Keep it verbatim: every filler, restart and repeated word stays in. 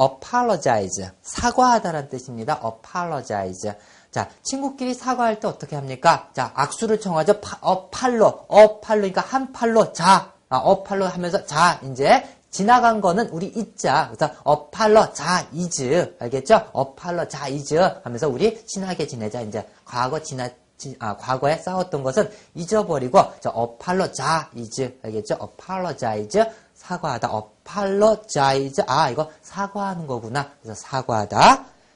apologize, 사과하다라는 뜻입니다. apologize. 자, 친구끼리 사과할 때 어떻게 합니까? 자, 악수를 청하죠. 파, 어, 팔로, 어, 팔로, 그러니까 한 팔로 자, 아, 어, 팔로 하면서 자, 이제 지나간 거는 우리 있자. 그래서 어, 팔로 자, 이즈. 알겠죠? 어, 팔로 자, 이즈 하면서 우리 친하게 지내자. 이제 과거 지나, 지, 아, 과거에 싸웠던 것은 잊어버리고, 자, 어, 팔로 자, 이즈. 알겠죠? 어, 팔로 자, 이즈. 사과하다. apologize. 아, 이거 사과하는 거구나. 그래서 사과하다.